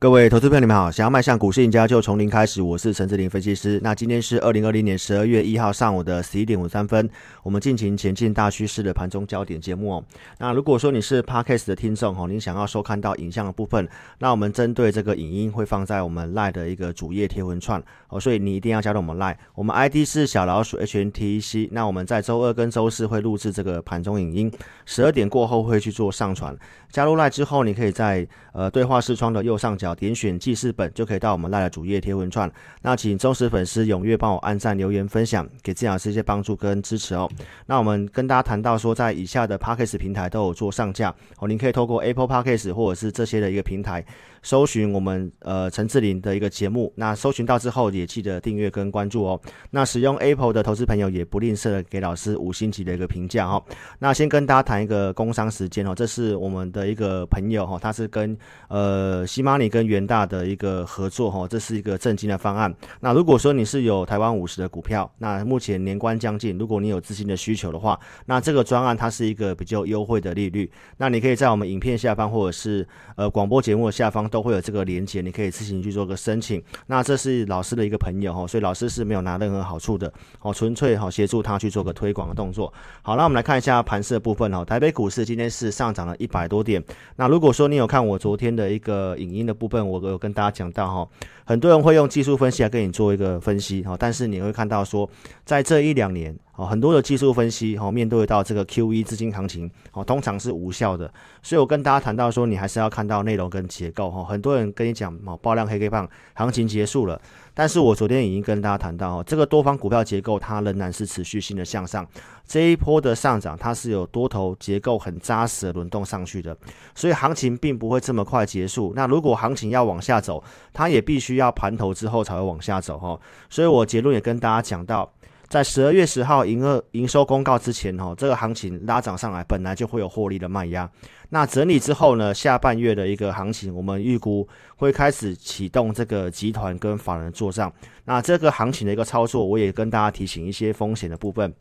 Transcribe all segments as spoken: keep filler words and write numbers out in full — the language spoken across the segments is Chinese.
各位投资朋友你们好，想要迈向股市赢家就从零开始，我是陈志霖分析师。那今天是二零二零年十二月一号上午的十一点五十三分，我们进行前进大趋势的盘中焦点节目哦。那如果说你是 Podcast 的听众哦，您想要收看到影像的部分，那我们针对这个影音会放在我们 LINE 的一个主页贴文串哦，所以你一定要加入我们 LINE， 我们 I D 是小老鼠 H A N T E C。 那我们在周二跟周四会录制这个盘中影音，十二点过后会去做上传。加入 LINE 之后，你可以在呃对话视窗的右上角点选记事本，就可以到我们 LINE 的主页贴文串。那请忠实粉丝踊跃帮我按赞、留言、分享，给自己老师一些帮助跟支持哦。那我们跟大家谈到说，在以下的 Podcast 平台都有做上架哦，您可以透过 Apple Podcast 或者是这些的一个平台搜寻我们呃陈志霖的一个节目。那搜寻到之后也记得订阅跟关注哦。那使用 Apple 的投资朋友也不吝啬的给老师五星级的一个评价哦。那先跟大家谈一个工商时间哦，这是我们的一个朋友哦，他是跟呃西马尼跟元大的一个合作哦，这是一个振兴的方案。那如果说你是有台湾五十的股票，那目前年关将近，如果你有资金的需求的话，那这个专案它是一个比较优惠的利率。那你可以在我们影片下方或者是呃广播节目的下方都会有这个连结，你可以自行去做个申请。那这是老师的一个朋友哦，所以老师是没有拿任何好处的哦，纯粹哦协助他去做个推广的动作。好，那我们来看一下盘势的部分哦。台北股市今天是上涨了一百多点。那如果说你有看我昨天的一个影音的部分，我有跟大家讲到哦，很多人会用技术分析来跟你做一个分析哦，但是你会看到说，在这一两年哦，很多的技术分析哦，面对到这个 Q E 资金行情哦，通常是无效的。所以我跟大家谈到说，你还是要看到内容跟结构哦。很多人跟你讲哦，爆量黑 K 棒行情结束了，但是我昨天已经跟大家谈到哦，这个多方股票结构它仍然是持续性的向上，这一波的上涨它是有多头结构很扎实的轮动上去的，所以行情并不会这么快结束。那如果行情要往下走，它也必须要盘头之后才会往下走哦。所以我结论也跟大家讲到，在十二月十号营收公告之前哦，这个行情拉涨上来本来就会有获利的卖压。那整理之后呢，下半月的一个行情我们预估会开始启动这个集团跟法人作账。那这个行情的一个操作，我也跟大家提醒一些风险的部分。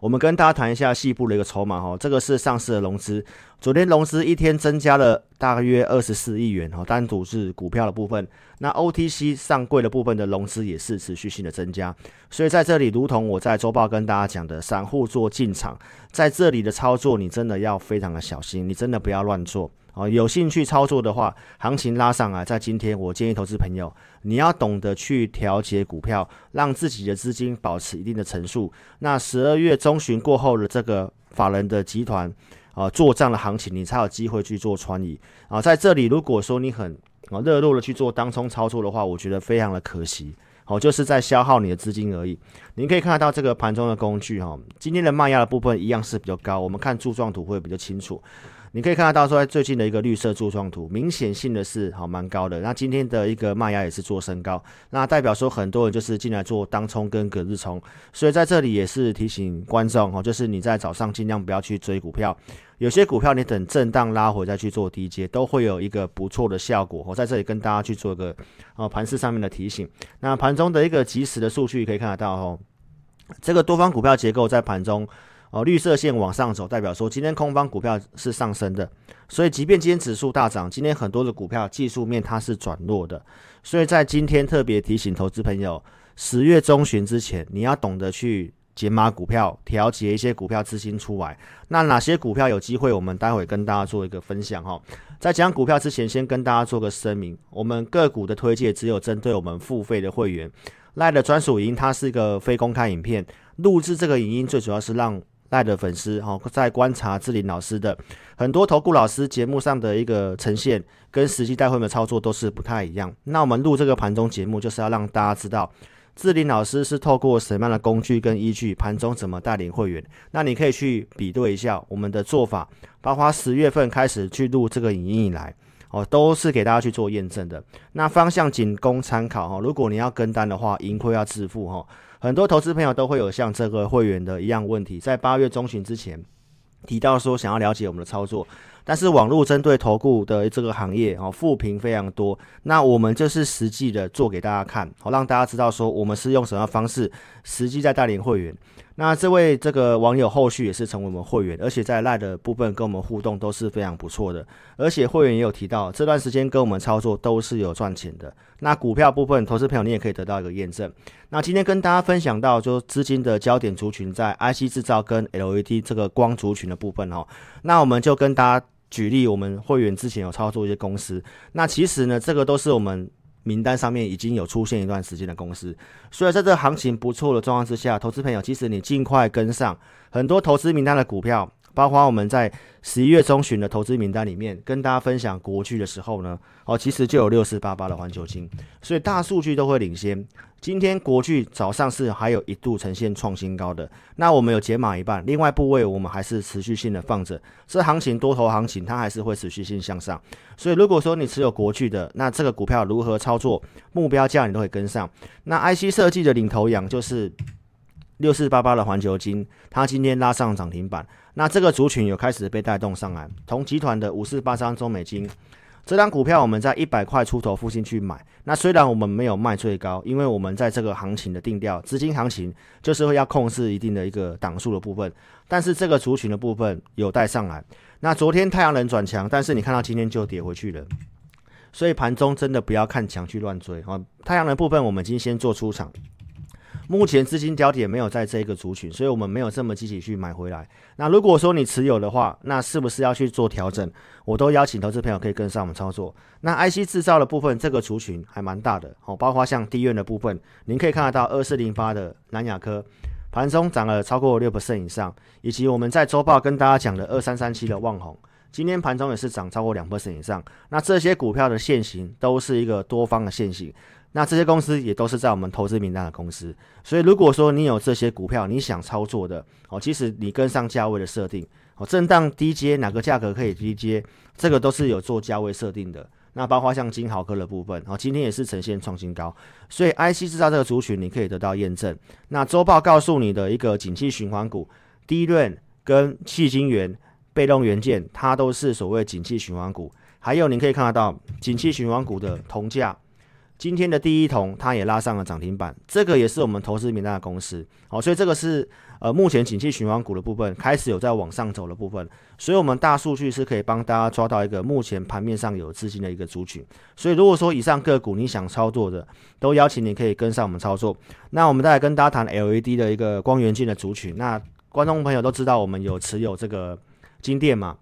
我们跟大家谈一下细部的一个筹码哦，这个是上市的融资。昨天融资一天增加了大约二十四亿元哦，单独是股票的部分。那 O T C 上柜的部分的融资也是持续性的增加，所以在这里如同我在周报跟大家讲的，散户做进场，在这里的操作你真的要非常的小心，你真的不要乱做哦。有兴趣操作的话，行情拉上来，在今天我建议投资朋友你要懂得去调节股票，让自己的资金保持一定的层数。那十二月中旬过后的这个法人的集团啊，做账的行情，你才有机会去做穿移啊。在这里，如果说你很啊热络的去做当冲操作的话，我觉得非常的可惜哦，就是在消耗你的资金而已。您可以看到这个盘中的工具哈，今天的卖压的部分一样是比较高，我们看柱状图会比较清楚。你可以看得到说，在最近的一个绿色柱状图，明显性的是好蛮高的。那今天的一个卖压也是做升高，那代表说很多人就是进来做当冲跟隔日冲，所以在这里也是提醒观众哦，就是你在早上尽量不要去追股票，有些股票你等震荡拉回再去做低阶，都会有一个不错的效果。我在这里跟大家去做一个哦盘势上面的提醒。那盘中的一个即时的数据可以看得到哦，这个多方股票结构在盘中。哦，绿色线往上走，代表说今天空方股票是上升的，所以即便今天指数大涨，今天很多的股票技术面它是转弱的，所以在今天特别提醒投资朋友，十月中旬之前你要懂得去解码股票，调节一些股票资金出来。那哪些股票有机会，我们待会跟大家做一个分享哦。在讲股票之前，先跟大家做个声明，我们个股的推介只有针对我们付费的会员。LINE的专属影音它是一个非公开影片，录制这个影音最主要是让LINE的粉丝哦，在观察志霖老师的很多投顾老师节目上的一个呈现，跟实际带会的操作都是不太一样。那我们录这个盘中节目，就是要让大家知道志霖老师是透过什么样的工具跟依据，盘中怎么带领会员。那你可以去比对一下我们的做法，包括十月份开始去录这个影音以来哦，都是给大家去做验证的。那方向仅供参考哦，如果你要跟单的话，盈亏要自负哦。很多投资朋友都会有像这个会员的一样问题，在八月中旬之前提到说想要了解我们的操作，但是网络针对投顾的这个行业哦，负评非常多。那我们就是实际的做给大家看，好、哦、让大家知道说我们是用什么方式实际在带领会员。那这位这个网友后续也是成为我们会员，而且在 LINE 的部分跟我们互动都是非常不错的，而且会员也有提到这段时间跟我们操作都是有赚钱的。那股票部分投资朋友你也可以得到一个验证。那今天跟大家分享到就资金的焦点族群在 I C 制造跟 L E D 这个光族群的部分、哦、那我们就跟大家举例我们会员之前有操作一些公司，那其实呢这个都是我们名单上面已经有出现一段时间的公司，所以在这行情不错的状况之下，投资朋友其实你尽快跟上很多投资名单的股票，包括我们在十一月中旬的投资名单里面跟大家分享国巨的时候呢、哦、其实就有六四八八的环球晶，所以大数据都会领先。今天国巨早上是还有一度呈现创新高的，那我们有解码一半，另外部位我们还是持续性的放着，这行情多头行情它还是会持续性向上，所以如果说你持有国巨的，那这个股票如何操作目标价你都会跟上。那 I C 设计的领头羊就是六四八八的环球晶，它今天拉上涨停板，那这个族群有开始被带动上来。同集团的五四八三中美晶，这张股票我们在一百块出头附近去买，那虽然我们没有卖最高，因为我们在这个行情的定调，资金行情就是会要控制一定的一个档数的部分，但是这个族群的部分有带上来。那昨天太阳能转强，但是你看到今天就跌回去了，所以盘中真的不要看强去乱追、哦、太阳能部分我们已经先做出场，目前资金焦点没有在这个族群，所以我们没有这么积极去买回来。那如果说你持有的话，那是不是要去做调整？我都邀请投资朋友可以跟上我们操作。那 I C 制造的部分，这个族群还蛮大的、哦、包括像低院的部分，您可以看得到二四零八的南亚科盘中涨了超过 百分之六 以上，以及我们在周报跟大家讲的二三三七的旺宏，今天盘中也是涨超过 百分之二 以上。那这些股票的现形都是一个多方的现形，那这些公司也都是在我们投资名单的公司，所以如果说你有这些股票你想操作的、哦、其实你跟上价位的设定、哦、震荡低接哪个价格可以低接，这个都是有做价位设定的。那包括像金豪科的部分、哦、今天也是呈现创新高，所以 I C 制造这个族群你可以得到验证。那周报告诉你的一个景气循环股低润跟矽晶圆被动元件，它都是所谓景气循环股，还有你可以看得到景气循环股的铜价，今天的第一铜它也拉上了涨停板，这个也是我们投资名单的公司、哦、所以这个是呃目前景气循环股的部分开始有在往上走的部分，所以我们大数据是可以帮大家抓到一个目前盘面上有资金的一个族群。所以如果说以上个股你想操作的，都邀请你可以跟上我们操作。那我们再来跟大家谈 L E D 的一个光元件的族群，那观众朋友都知道我们有持有这个金电嘛，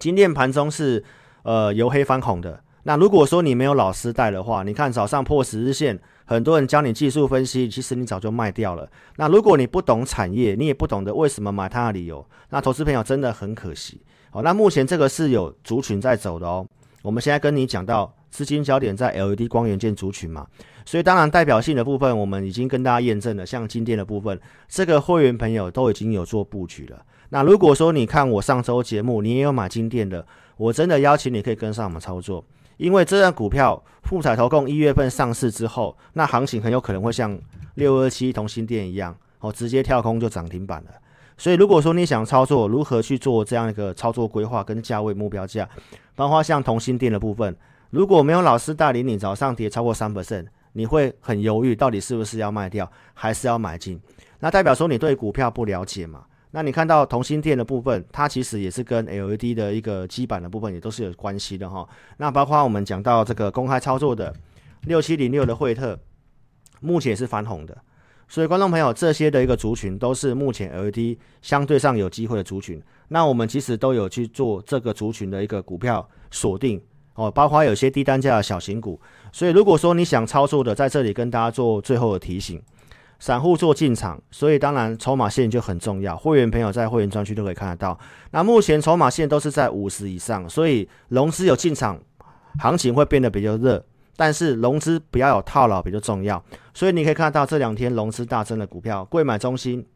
金电盘中是呃由黑翻红的。那如果说你没有老师带的话，你看早上破十日线，很多人教你技术分析，其实你早就卖掉了。那如果你不懂产业，你也不懂得为什么买它的理由，那投资朋友真的很可惜。好，那目前这个是有族群在走的哦。我们现在跟你讲到资金焦点在 L E D 光元件族群嘛，所以当然代表性的部分我们已经跟大家验证了，像金电的部分，这个会员朋友都已经有做布局了。那如果说你看我上周节目，你也有买金电的，我真的邀请你可以跟上我们操作。因为这张股票富彩投控一月份上市之后，那行情很有可能会像六二七同心店一样、哦、直接跳空就涨停板了。所以如果说你想操作，如何去做这样一个操作规划跟价位目标价，包括像同心店的部分，如果没有老师带领你早上跌超过 百分之三， 你会很犹豫到底是不是要卖掉还是要买进，那代表说你对股票不了解嘛。那你看到同心电的部分，它其实也是跟 L E D 的一个基板的部分也都是有关系的哈。那包括我们讲到这个公开操作的六七零六的惠特，目前也是翻红的。所以观众朋友，这些的一个族群都是目前 L E D 相对上有机会的族群。那我们其实都有去做这个族群的一个股票锁定哦，包括有些低单价的小型股。所以如果说你想操作的，在这里跟大家做最后的提醒。散户做进场，所以当然筹码线就很重要，会员朋友在会员专区都可以看得到。那目前筹码线都是在五十以上，所以融资有进场，行情会变得比较热，但是融资不要有套牢比较重要。所以你可以看到这两天融资大增的股票，贵买中心、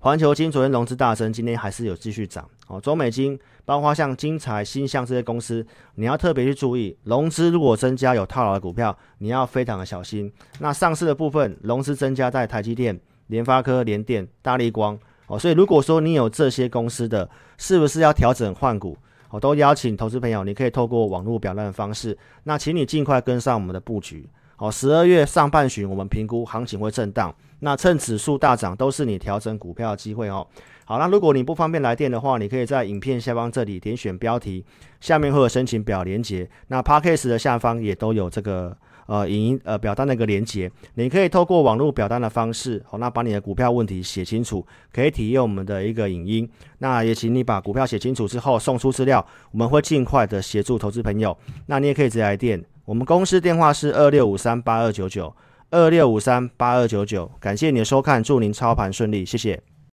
环球晶昨天融资大增，今天还是有继续涨、哦、中美晶包括像金财、新向这些公司，你要特别去注意，融资如果增加有套牢的股票你要非常的小心。那上市的部分融资增加在台积电、联发科、联电、大立光、哦、所以如果说你有这些公司的，是不是要调整换股？我都邀请投资朋友，你可以透过网络表单的方式，那请你尽快跟上我们的布局。好，十二月上半旬我们评估行情会震荡，那趁指数大涨都是你调整股票的机会哦。好，那如果你不方便来电的话，你可以在影片下方这里点选标题，下面会有申请表连结，那 Podcast 的下方也都有这个呃影音呃表单的一个连结，你可以透过网络表单的方式，好，那把你的股票问题写清楚，可以体验我们的一个影音。那也请你把股票写清楚之后送出资料，我们会尽快的协助投资朋友。那你也可以直接来电。我们公司电话是二六五三八二九九，二六五三八二九九，感谢你的收看，祝您操盘顺利，谢谢。